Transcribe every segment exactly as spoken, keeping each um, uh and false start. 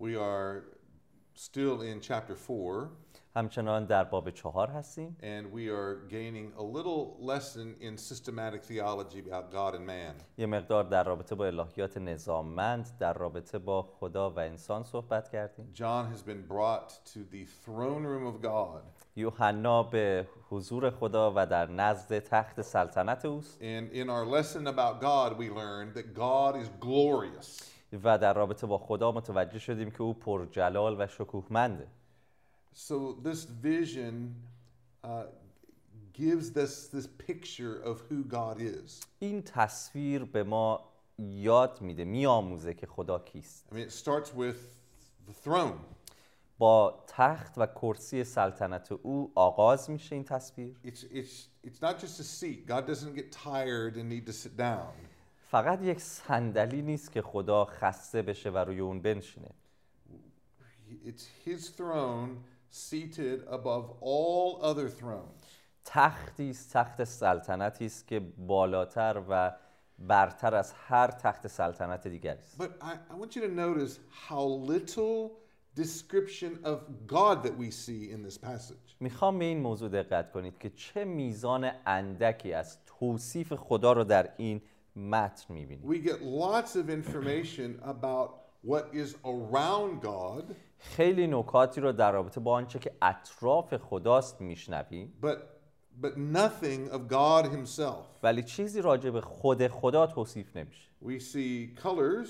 We are still in chapter four. همچنان در باب چهار هستیم. And we are gaining a little lesson in systematic theology about God and man. یه مقدار در رابطه با الهیات نظاممند در رابطه با خدا و انسان صحبت کردیم. John has been brought to the throne room of God. یوحنا به حضور خدا و در نزد تخت سلطنت اوست. And in our lesson about God we learned that God is glorious. و در رابطه با خدا متوجه شدیم که او پرجلال و شکوهمنده. So this vision uh, gives us this picture of who God is. این تصویر به ما یاد میده، میآموزه که خدا کیست. I mean, it starts with the throne. با تخت و کرسی سلطنت او آغاز میشه این تصویر. It's it's it's not just a seat. God doesn't get tired and need to sit down. فقط یک صندلی نیست که خدا خسته بشه و روی اون بنشینه. It's his throne. Seated above all other thrones. تختی است، تخت سلطنتی است که بالاتر و برتر از هر تخت سلطنت دیگری است. But I, I want you to notice how little description of God that we see in this passage. میخوام به این موضوع دقت کنید که چه میزان اندکی از توصیف خدا رو در این متن میبینید. We get lots of information about what is around God. خیلی نکاتی رو در رابطه با آنچه که اطراف خداست میشنویم. But but nothing of God himself. ولی چیزی راجع به خود خدا توصیف نمیشه. We see colors.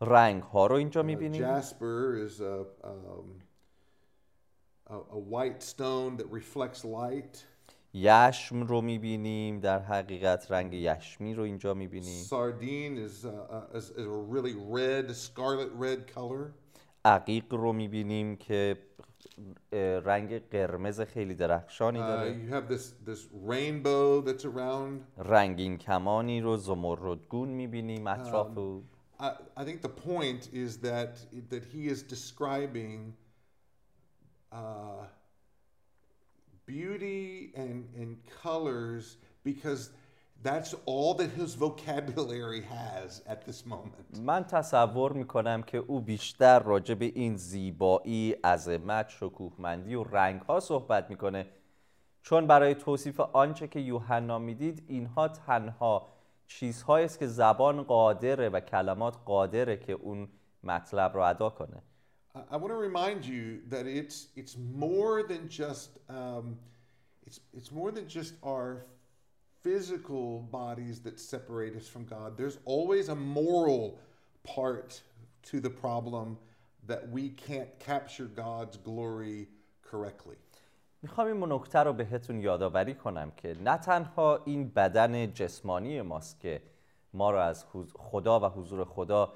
رنگ ها رو اینجا میبینیم. Uh, Jasper is a um, a, a white stone that reflects light. یشم رو میبینیم، در حقیقت رنگ یشمی رو اینجا میبینیم. Sardine is a, is a really red, scarlet red color. عقیق رو می‌بینیم که رنگ قرمز خیلی درخشانی داره. You have this this rainbow that's around. رنگین کمانی رو زمردگون می‌بینیم اطراف او. I think the point is that that he is describing uh, beauty and and colors because that's all that his vocabulary has at this moment. من تصور میکنم که او بیشتر راجع به این زیبایی، عظمت، شکوهمندی و رنگ‌ها صحبت میکنه، چون برای توصیف آنچه که یوحنا میدید اینها تنها چیزهایی است که زبان قادره و کلمات قادره که اون مطلب را ادا کنه. I want to remind you that it's it's more than just um, it's it's more than just our physical bodies that separate us from God. There's always a moral part to the problem that we can't capture God's glory correctly. میخوام این نکته رو بهتون یادآوری کنم که نه تنها این بدن جسمانی ماست که ما رو از خدا و حضور خدا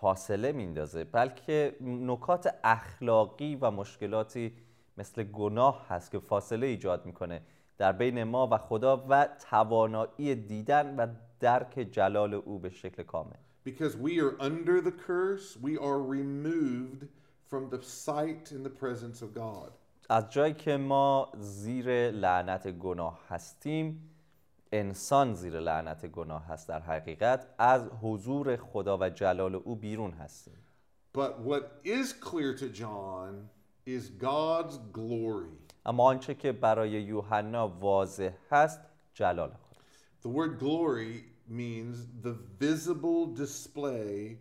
فاصله میندازه، بلکه نکات اخلاقی و مشکلاتی مثل گناه هست که فاصله ایجاد میکنه در بین ما و خدا و توانایی دیدن و درک جلال او به شکل کامل. Because we are under the curse, we are removed from the sight in the presence of God. از جایی که ما زیر لعنت گناه هستیم، انسان زیر لعنت گناه هست در حقیقت، از حضور خدا و جلال او بیرون هستیم. But what is clear to John is God's glory. اما آنچه که برای یوحنا واضح هست جلال خداست. The word glory means the visible display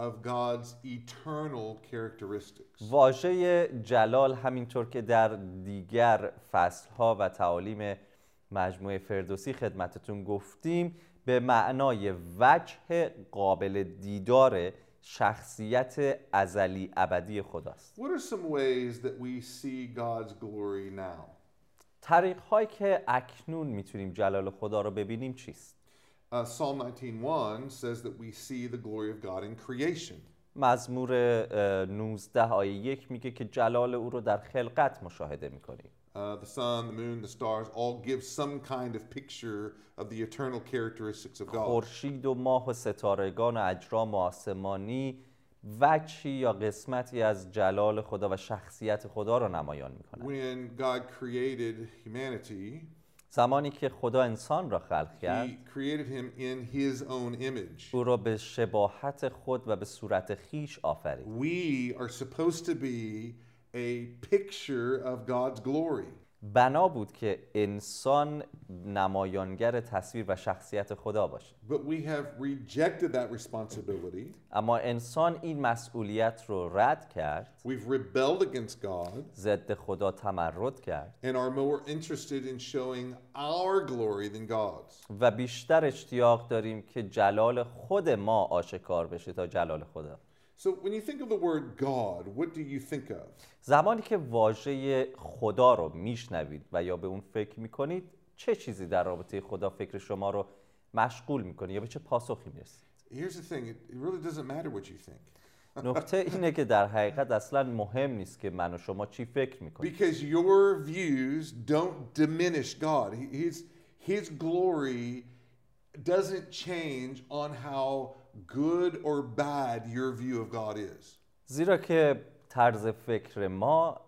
of God's eternal characteristics. واژه جلال همینطور که در دیگر فصلها و تعالیم مجموعه فردوسی خدمتتون گفتیم به معنای وجه قابل دیداره، شخصیت ازلی ابدی خداست. What are some ways that we see God's glory now? طریق‌هایی که اکنون میتونیم جلال خدا رو ببینیم چیست؟ Uh, Psalm nineteen one says that we see the glory of God in creation. مزمور نوزده آیه یک میگه که جلال او رو در خلقت مشاهده میکنیم. Uh, the sun, the moon, the stars all give some kind of picture of the eternal characteristics of God. خورشید و ماه و ستارگان و اجرام و آسمانی وجهی یا قسمتی از جلال خدا و شخصیت خدا را نمایان می‌کنند. When God created humanity, زمانی که خدا انسان را خلق کرد او را به شباهت خود و به صورت خیش آفرید. بنا بود که انسان نمایانگر تصویر و شخصیت خدا باشه. اما انسان این مسئولیت رو رد کرد. ضد خدا تمرد کرد. و بیشتر اشتیاق داریم که جلال خود ما آشکار بشه تا جلال خدا. So when you think of the word God, what do you think of? زمانی که واژه خدا رو میشنوید و یا به اون فکر میکنید چه چیزی در رابطه خدا فکر شما رو مشغول میکنه یا به چه پاسخی میرسید؟ Here's the thing, it really doesn't matter what you think. نکته اینه که در حقیقت اصلا مهم نیست که من و شما چی فکر میکنید. Because your views don't diminish God. His his glory doesn't change on how good or bad your view of God is. زیرا که طرز فکر ما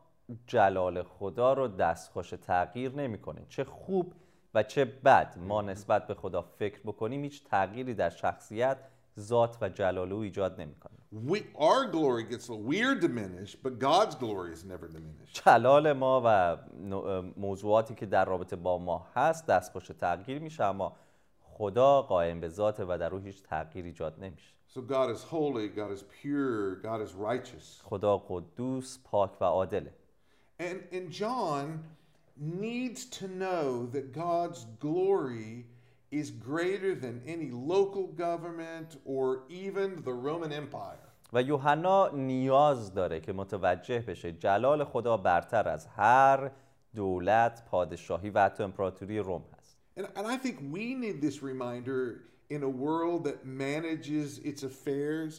جلال خدا رو دستخوش تغییر نمی‌کنه. چه خوب و چه بد ما نسبت به خدا فکر بکنیم هیچ تغییری در شخصیت، ذات و جلال او ایجاد نمی‌کنه. Our glory gets we're diminished, but God's glory is never diminished. جلال ما و موضوعاتی که در رابطه با ما هست دستخوش تغییر میشه اما خدا قائم به ذاته و در او هیچ تغییر ایجاد نمیشه. So God is holy, God is pure, God is righteous. خدا قدوس، پاک و عادله. And and John needs to know that God's glory is greater than any local government or even the Roman Empire. و یوحنا نیاز داره که متوجه بشه جلال خدا برتر از هر دولت، پادشاهی و حتی امپراتوری روم هست. And, and I think we need this reminder in a world that manages its affairs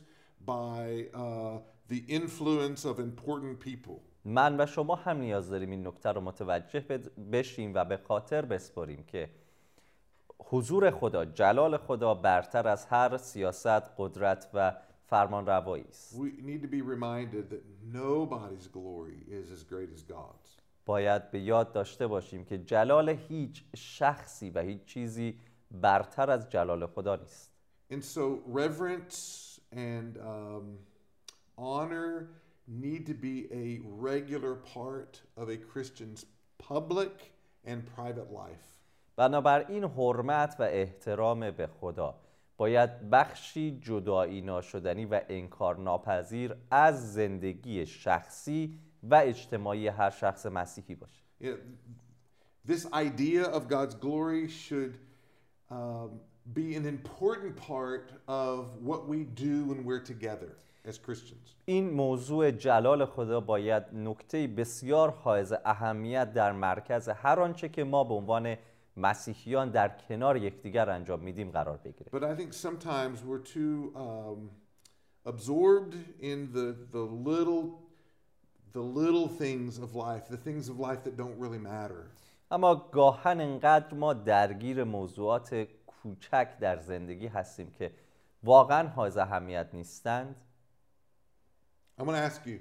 by uh, the influence of important people. من و شما هم نیاز داریم این نکته رو متوجه بشیم و به خاطر بسپاریم که حضور خدا، جلال خدا برتر از هر سیاست، قدرت و فرمان روایی است. We need to be reminded that nobody's glory is as great as God's. باید به یاد داشته باشیم که جلال هیچ شخصی و هیچ چیزی برتر از جلال خدا نیست. And so reverence and um, honor need to be a regular part of a Christian's public and private life. بنابراین حرمت و احترام به خدا باید بخشی جدایی ناشدنی و انکارناپذیر از زندگی شخصی و اجتماعی هر شخص مسیحی باشه. This idea of God's glory should be an important part of what we do when we're together as Christians. این موضوع جلال خدا باید نکته بسیار حائز اهمیت در مرکز هر آنچه که ما به عنوان مسیحیان در کنار یکدیگر انجام میدیم قرار بگیره. But I think sometimes we're too um, absorbed in the the little the little things of life, the things of life that don't really matter. اما گاهن انقدر ما درگیر موضوعات کوچک در زندگی هستیم که واقعا حائز اهمیت نیستند. I want to ask you,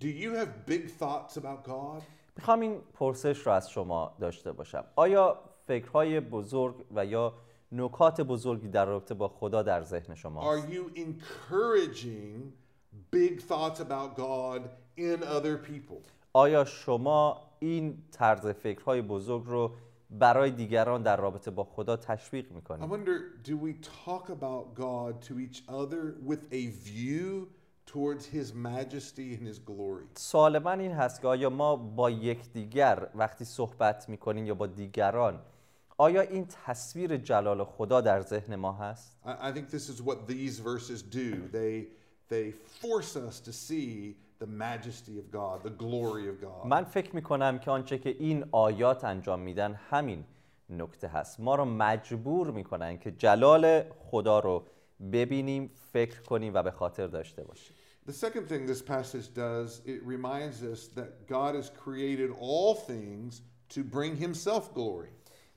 do you have big thoughts about God? میخوام این پرسش رو از شما داشته باشم. آیا فکرهای بزرگ و یا نکات بزرگی در رابطه با خدا در ذهن شما هست؟ Are you encouraging big thoughts about God in other people? آیا شما این طرز فکرهای بزرگ رو برای دیگران در رابطه با خدا تشویق میکنید؟ I wonder, do we talk about God to each other with a view towards His majesty and His glory? سوال من این هست که آیا ما با یکدیگر وقتی صحبت میکنیم یا با دیگران آیا این تصویر جلال خدا در ذهن ما هست؟ I, I think this is what these verses do. They they force us to see the majesty of God, the glory of God. من فکر میکنم که آنچه که این آیات انجام میدن همین نکته هست. ما رو مجبور میکنن که جلال خدا رو ببینیم، فکر کنیم و به خاطر داشته باشیم. The second thing this passage does, it reminds us that God has created all things to bring Himself glory.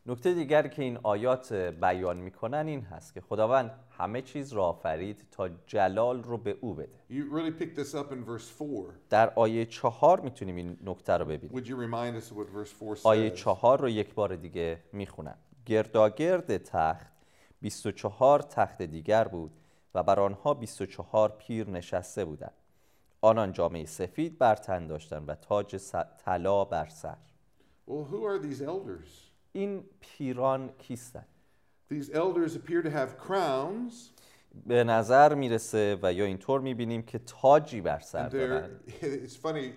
نکته دیگر که این آیات بیان میکنن این هست که خداوند همه چیز را آفرید تا جلال رو به او بده. در آیه چهار میتونیم این نکته رو ببینیم. آیه چهار رو یک بار دیگه میخونم. گرداگرد تخت بیست و چهار تخت دیگر بود و بر آنها بیست و چهار پیر نشسته بودند. آنان جامه سفید بر تن داشتند و تاج طلا بر سر. Well, who are these elders? این پیران کیستند؟ These elders appear to have crowns. به نظر میرسه و یا اینطور میبینیم که تاجی بر سر دارند. It's funny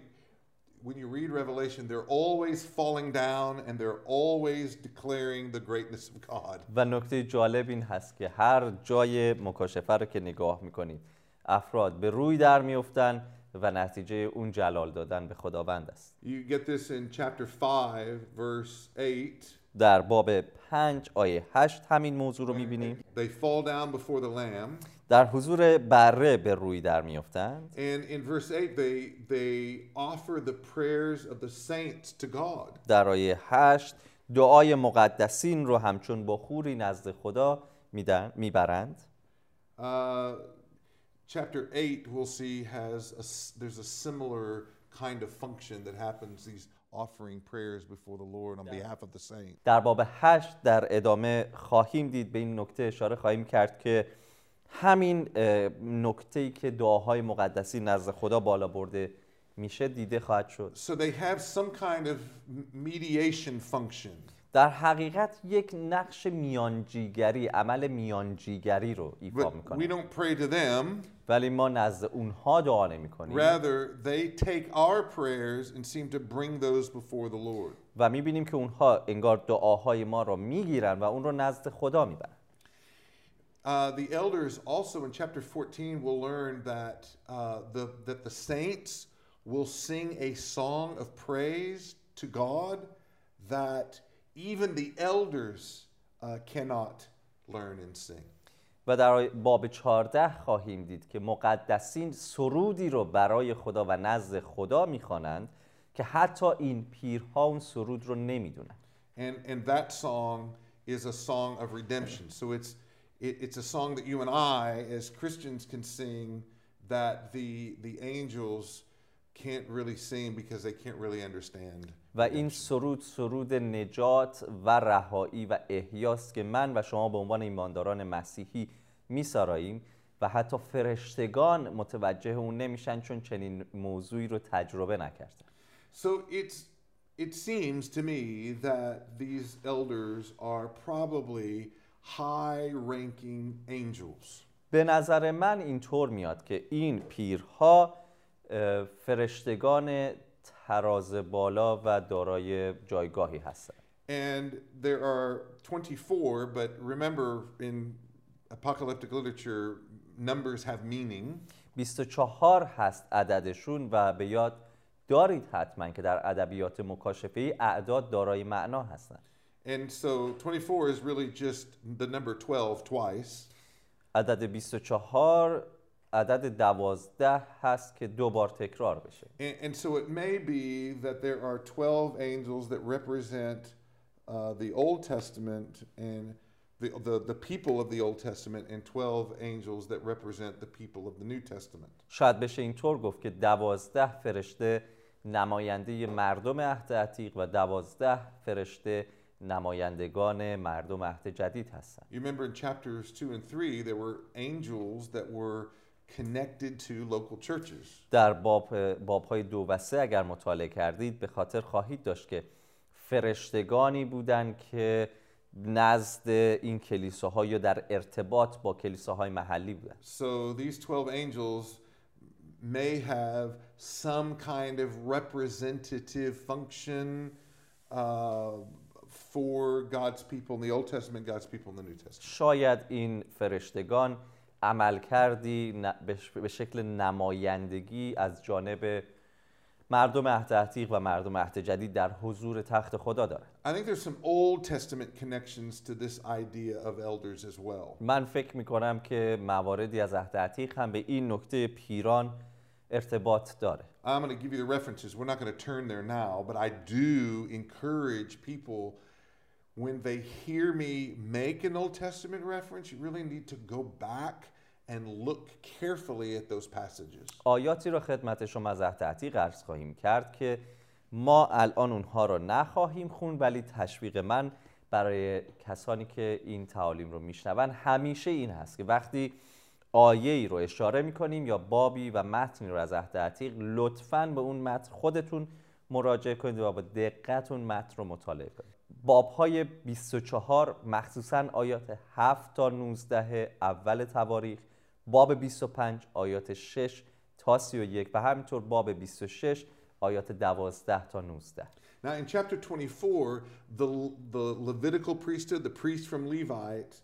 when you read Revelation, they're always falling down and they're always declaring the greatness of God. و نکته جالب این هست که هر جای مکاشفه رو که نگاه میکنید افراد به روی در میافتند و نتیجه اون جلال دادن به خداوند است. You get this in chapter five, verse eight. در باب پنج آیه هشت همین موضوع رو می‌بینیم. They fall down before the Lamb. در حضور بره به روی در میافتند. And in verse eight they they offer the prayers of the saints to God. در آیه هشت دعای مقدسین رو همچون با خوری نزد خدا میدن میبرند. Uh, Chapter eight, we'll see, has a, there's a similar kind of function that happens, these offering prayers before the Lord on behalf of the saints. در باب هشت در ادامه خواهیم دید، به این نکته اشاره خواهیم کرد که همین نکته‌ای که دعاهای مقدسی نزد خدا بالا برده میشه دیده خواهد شد. So they have some kind of mediation function. در حقیقت یک نقش میانجیگری، عمل میانجیگری رو ایفا میکنه، ولی ما نزد اونها دعا نمیکنیم. و میبینیم که اونها انگار دعاهای ما رو میگیرن و اون رو نزد خدا میبرن. Uh, the elders also in chapter fourteen will learn that uh, the that the saints will sing a song of praise to God that even the elders uh, cannot learn and sing. و در باب چهارده خواهیم دید که مقدسین سرودی رو برای خدا و نزد خدا میخوانند که حتی این پیرها اون سرود رو نمیدونن. And and that song is a song of redemption. So it's it, it's a song that you and I as Christians can sing that the the angels can't really sing because they can't really understand. و این سرود سرود نجات و رهایی و احیاست که من و شما به عنوان ایمانداران مسیحی میسراییم و حتی فرشتگان متوجه اون نمیشن چون چنین موضوعی رو تجربه نکردن. So it's it seems to me that these elders are probably high-ranking angels. به نظر من اینطور میاد که این پیرها فرشتگان تراز بالا و دارای جایگاهی هستند. And there are twenty-four, but remember in apocalyptic literature numbers have meaning. بیست و چهار هست عددشون و به یاد دارید حتما که در ادبیات مکاشفه‌ای اعداد دارای معنا هستند. And so twenty-four is really just the number twelve twice. عدد بیست و چهار عدد دوازده هست که دو بار تکرار بشه. And so it may be that there are twelve angels that represent the Old Testament and the the people of the Old Testament and twelve angels that represent the people of the New Testament. شاید بشه اینطور گفت که دوازده فرشته نماینده مردم عهد عتیق و دوازده فرشته نمایندگان مردم عهد جدید هستند. You remember in chapters two and three there were angels that were connected to local churches. در باب بابهای دو و سه اگر مطالعه کردید به خاطر خواهید داشت که فرشتگانی بودند که نزد این کلیساها یا در ارتباط با کلیساهای محلی بودند. So these twelve angels may have some kind of representative function uh, for God's people in the Old Testament, God's people in the New Testament. شاید این فرشتگان عمل کردی به شکل نمایندگی از جانب مردم عهد عتیق و مردم عهد جدید در حضور تخت خدا دارد. من فکر میکنم که مواردی از عهد عتیق هم به این نکته پیران ارتباط داره. I'm going to give you the references. We're not going to turn there now, but I do encourage people when they hear me make an Old Testament reference, you really need to go back and look carefully at those passages. آیاتی را خدمت شما مزح تعتیق عرض خواهیم کرد که ما الان اونها را نخواهیم خون، ولی تشویق من برای کسانی که این تعالیم رو میشنون همیشه این هست که وقتی آیه‌ای رو اشاره میکنیم یا بابی و متنی رو از تعتیق، لطفاً به اون متن خودتون مراجعه کنید و با دقت اون متن رو مطالعه کنید. بابهای بیست و چهار مخصوصاً آیات هفت تا نوزده اول تواریخ، باب بیست و پنج آیات شش تا سی و یک و همینطور باب بیست و شش آیات دوازده تا نوزده. Now in chapter twenty-four, the, the Levitical priesthood, the priests from Levites,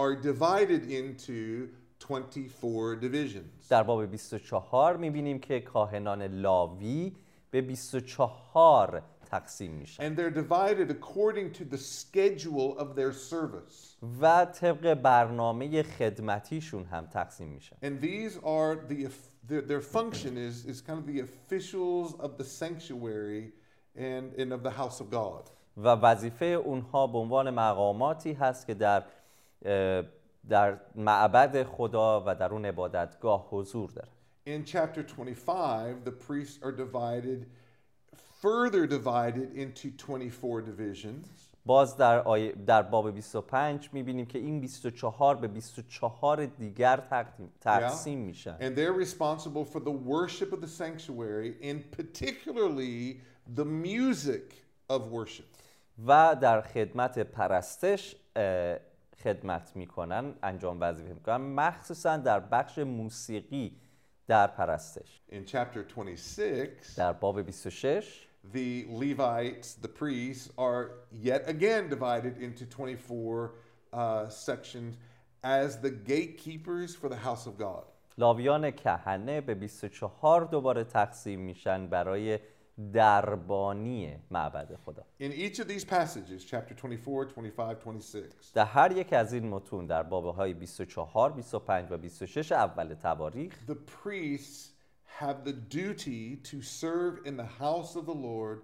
are divided into twenty-four divisions. در باب بیست و چهار می‌بینیم که کاهنان لاوی به بیست و چهار تقسیم میشن. And they're divided according to the schedule of their service. و طبق برنامه خدمتیشون هم تقسیم میشن. And these are the their function is is kind of the officials of the sanctuary and and of the house of God. و وظیفه اونها به عنوان مقاماتی هست که در در معبد خدا و در اون عبادتگاه حضور دارن. In chapter twenty-five, the priests are divided further divided into twenty-four divisions. باز در آیه در باب بیست و پنج می‌بینیم که این بیست و چهار به بیست و چهار دیگر تقسیم تقسیم میشن. And they're responsible for the worship of the sanctuary and particularly the music of worship. و در خدمت پرستش خدمت میکنن، انجام وظیفه میکنن، مخصوصا در بخش موسیقی در پرستش. In chapter twenty-six, در باب بیست و شش the Levites, the priests, are yet again divided into twenty-four uh, sections as the gatekeepers for the house of God. لاویان کهنه به بیست و چهار دوباره تقسیم میشن برای دربانی معبد خدا. In each of these passages, chapter twenty-four, twenty-five, twenty-six. در هر یک از این متون در بابهای بیست و چهار، بیست و پنج و بیست و شش اول تواریخ the priests have the duty to serve in the house of the Lord,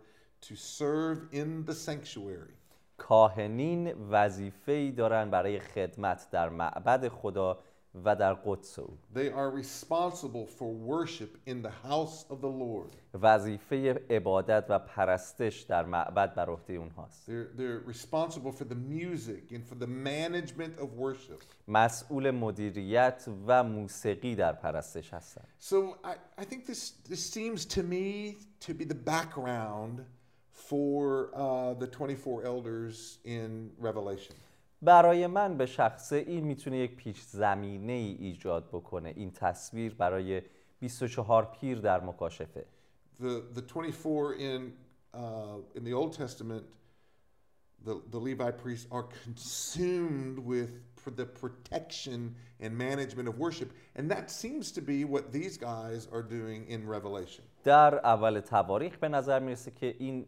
to serve in the sanctuary. کاهنین وظیفه‌ای دارند برای خدمت در معبد خدا و در قدس او. They are responsible for worship in the house of the Lord. وظیفه عبادت و پرستش در معبد بر عهده اونهاست. They're, they're responsible for the music and for the management of worship. مسئول مدیریت و موسیقی در پرستش هستند. So I, I think this this seems to me to be the background for uh, the twenty-four elders in Revelation. برای من به شخصه این میتونه یک پیش زمینه ای ایجاد بکنه، این تصویر برای بیست و چهار پیر در مکاشفه. The, the twenty-four in, uh, in the Old Testament, the, the Levi priests are consumed with the protection and management of worship, and that seems to be what these guys are doing in Revelation. در اول تواریخ به نظر میرسه که این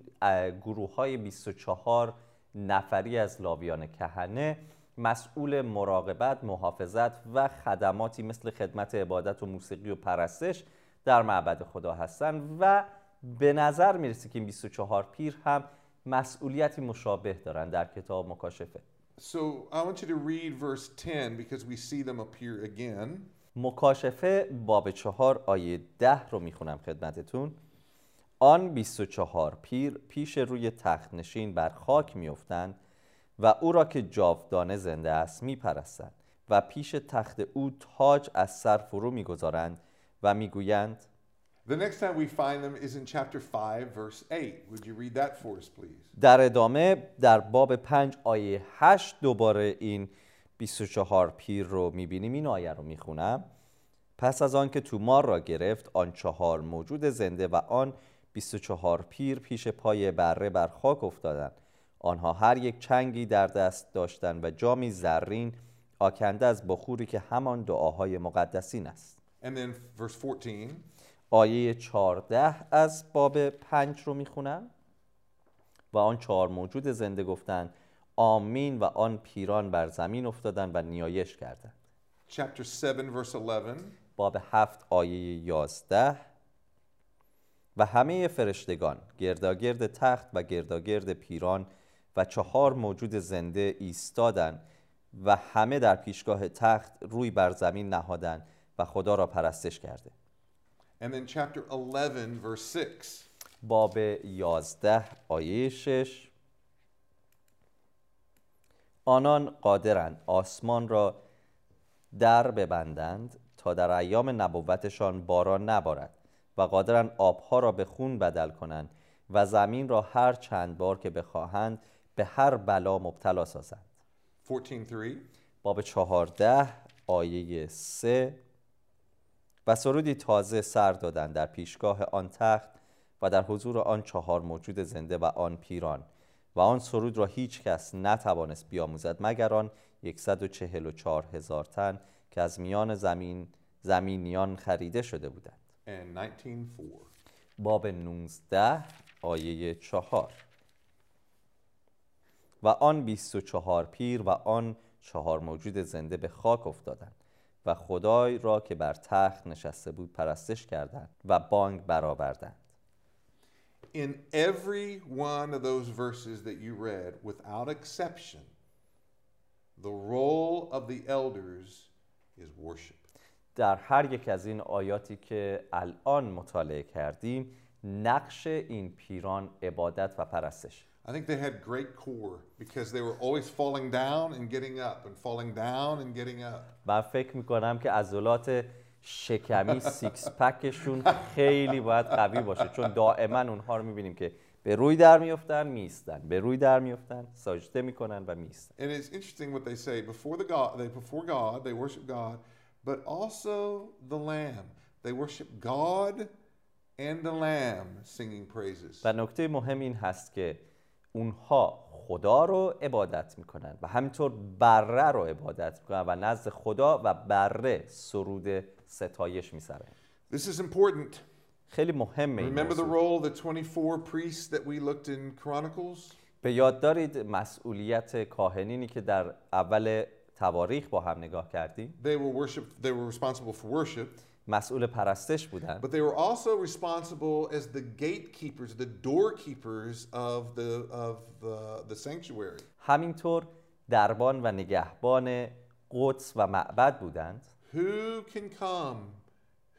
گروه های بیست و چهار نفری از لاویان کهنه مسئول مراقبت، محافظت و خدماتی مثل خدمت عبادت و موسیقی و پرستش در معبد خدا هستند و به نظر میرسه که این بیست و چهار پیر هم مسئولیتی مشابه دارند در کتاب مکاشفه. So I want you to read verse ten because we see them appear again. مکاشفه باب چهار آیه ده رو میخونم خدمتتون. آن بیست و چهار پیر پیش روی تخت نشین بر خاک میافتند و او را که جاودانه زنده است میپرستند و پیش تخت او تاج از سر فرو میگذارند و میگویند. The next time we find them is in chapter five verse eight. Would you read that for us please? در ادامه در باب پنج آیه هشت دوباره این بیست و چهار پیر رو میبینیم. این آیه رو میخونم. پس از آن که تومار را گرفت آن چهار موجود زنده و آن بیست و چهار پیر پیش پای بره بر خاک افتادند. آنها هر یک چنگی در دست داشتند و جامی زرین آکنده از بخوری که همان دعاهای مقدسین است. And then verse fourteen. آیه چهارده از باب پنج رو میخونم. و آن چهار موجود زنده گفتند آمین و آن پیران بر زمین افتادند و نیایش کردند. Chapter seven verse eleven. باب هفت آیه یازده. و همه فرشتگان گرداگرد تخت و گرداگرد پیران و چهار موجود زنده ایستادند و همه در پیشگاه تخت روی بر زمین نهادند و خدا را پرستش کرده. And then chapter eleven verse six. باب یازده آیه شش. آنان قادرند آسمان را در ببندند تا در ایام نبوتشان باران نبارد و قادرند آبها را به خون بدل کنند و زمین را هر چند بار که بخواهند به هر بلا مبتلا سازند. چهارده سه. باب چهارده آیه سه. و سرودی تازه سر دادند در پیشگاه آن تخت و در حضور آن چهار موجود زنده و آن پیران، و آن سرود را هیچ کس نتوانست بیاموزد مگر آن صد و چهل و چهار هزار تن که از میان زمین زمینیان خریده شده بودند. باب نوزده آیه چهار. و آن بیست و چهار پیر و آن چهار موجود زنده به خاک افتادند و خدای را که بر تخت نشسته بود پرستش کردند و بانگ برآوردند. In every one of those verses that you read, without exception, the role of the elders is worship. در هر یک از این آیاتی که الان مطالعه کردیم، نقش این پیران عبادت و پرستش. I think they had great core because they were always falling down and getting up and falling down and getting up. من فکر می‌کنم که عضلات شکمی سیکس پکشون خیلی باید قوی باشه، چون دائما اونها رو می‌بینیم که به روی در میافتن میستن، به روی در میافتن ساجده میکنن و میستن. And it's interesting what they say before the God, they before God, they worship God, but also the Lamb. They worship God and the Lamb singing praises. و نکته مهم این هست که اونها خدا رو عبادت میکنن و همینطور بره رو عبادت میکنن و نزد خدا و بره سرود ستایش میسرن. This is important. خیلی مهمه. Remember the role of the twenty-four priests that we looked in Chronicles. به یاد دارید مسئولیت کاهنینی که در اول تواریخ با هم نگاه کردیم. They were worship. They were responsible for worship. مسئول پرستش بودند. But they were also responsible as the gatekeepers, the doorkeepers of the of the, the sanctuary. همینطور دربان و نگهبان قدس و معبد بودند. Who can come?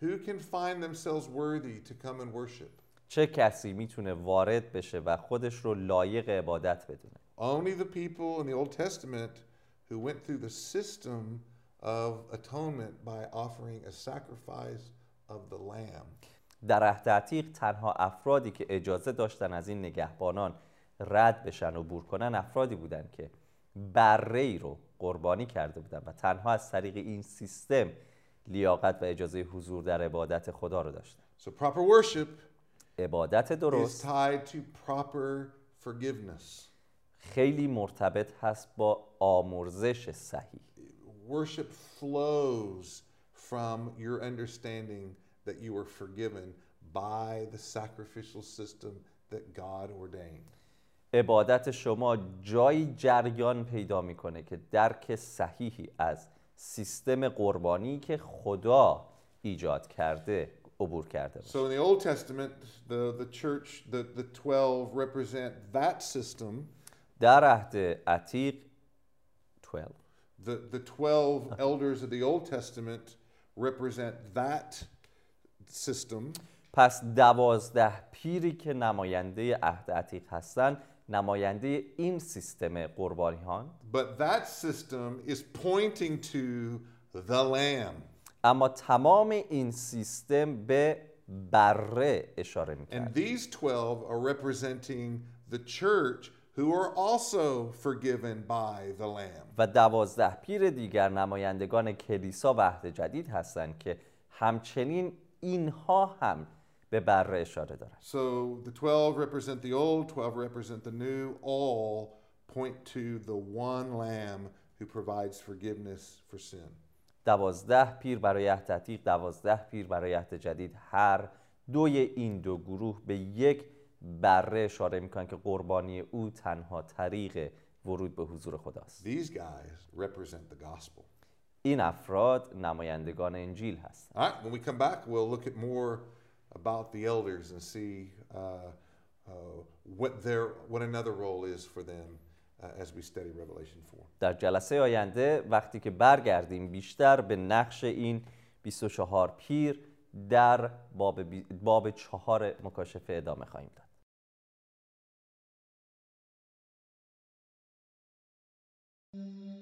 Who can find themselves worthy to come and worship? چه کسی میتونه وارد بشه و خودش رو لایق عبادت بدونه؟ Only the people in the Old Testament who went through the system of atonement by offering a sacrifice of the lamb. در عهد عتیق تنها افرادی که اجازه داشتن از این نگهبانان رد بشن و عبور کنن افرادی بودن که بره‌ای رو قربانی کرده بودن و تنها از طریق این سیستم لیاقت و اجازه حضور در عبادت خدا رو داشتن. So proper worship عبادت درست is tied to proper forgiveness. خیلی مرتبط هست با آمرزش صحیح. Worship flows from your understanding that you were forgiven by the sacrificial system that God ordained. عبادت شما جایی جریان پیدا میکنه که درک صحیحی از سیستم قربانی که خدا ایجاد کرده عبور کرده باشه. So in the Old Testament the the church the the twelve represent that system. در عهد عتیق دوازده The, the twelve elders of the Old Testament represent that system. پس دوازده پیری که نماینده عهد عتیق هستند نماینده این سیستم قربانی هستند. But that system is pointing to the lamb. اما تمام این سیستم به بره اشاره می‌کند. And these twelve are representing the church who are also forgiven by the lamb. و دوازده پیر دیگر نمایندگان کلیسا و عهد جدید هستند که همچنین اینها هم به بره اشاره دارند. So the twelve represent the old, twelve represent the new, all point to the one lamb who provides forgiveness for sin. دوازده پیر برای عهد عتیق، دوازده پیر برای عهد جدید، هر دوی این دو گروه به یک بره اشاره میکنن که قربانی او تنها طریق ورود به حضور خداست. These guys represent the gospel. این افراد نمایندگان انجیل هستند. All right, when we come back we'll look at more about the elders and see uh, uh, what their what another role is for them. در جلسه آینده وقتی که برگردیم بیشتر به نقش این بیست و چهار پیر در باب, بی... باب چهار مکاشفه ادامه خواهیم داد. Mm-hmm.